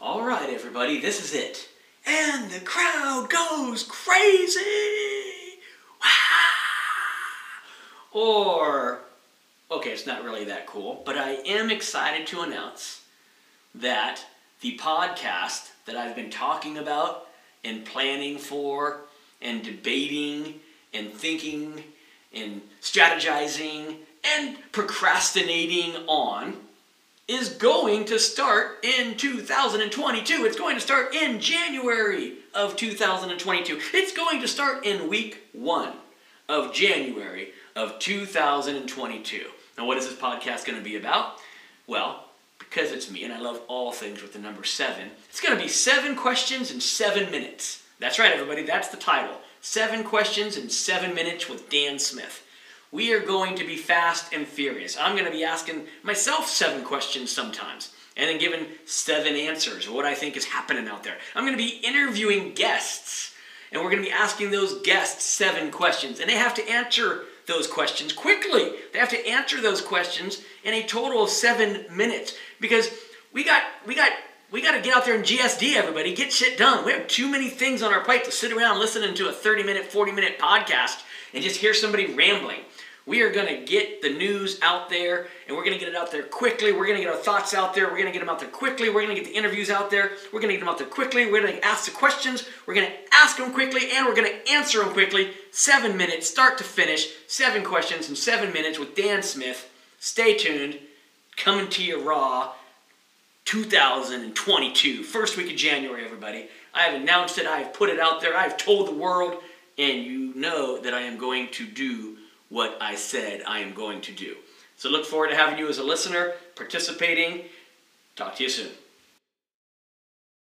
All right, everybody, this is it. And the crowd goes crazy! Wah! Or, okay, it's not really that cool, but I am excited to announce that the podcast that I've been talking about and planning for and debating and thinking and strategizing and procrastinating on is going to start in 2022. It's going to start in January of 2022. It's going to start in week 1 of January of 2022. Now, what is this podcast going to be about? Well, because it's me and I love all things with the number 7, it's going to be 7 questions in 7 minutes. That's right, everybody, that's the title. 7 questions in 7 minutes with Dan Smith. We are going to be fast and furious. I'm going to be asking myself 7 questions sometimes and then giving 7 answers or what I think is happening out there. I'm going to be interviewing guests and we're going to be asking those guests 7 questions and they have to answer those questions quickly. They have to answer those questions in a total of 7 minutes because we got to get out there and GSD, everybody. Get shit done. We have too many things on our plate to sit around listening to a 30-minute, 40-minute podcast and just hear somebody rambling. We are going to get the news out there, and we're going to get it out there quickly. We're going to get our thoughts out there. We're going to get them out there quickly. We're going to get the interviews out there. We're going to get them out there quickly. We're going to ask the questions. We're going to ask them quickly, and we're going to answer them quickly. 7 minutes, start to finish. 7 questions in 7 minutes with Dan Smith. Stay tuned. Coming to you raw 2022. First week of January, everybody. I have announced it. I have put it out there. I have told the world, and you know that I am going to do what I said I am going to do. So look forward to having you as a listener, participating. Talk to you soon.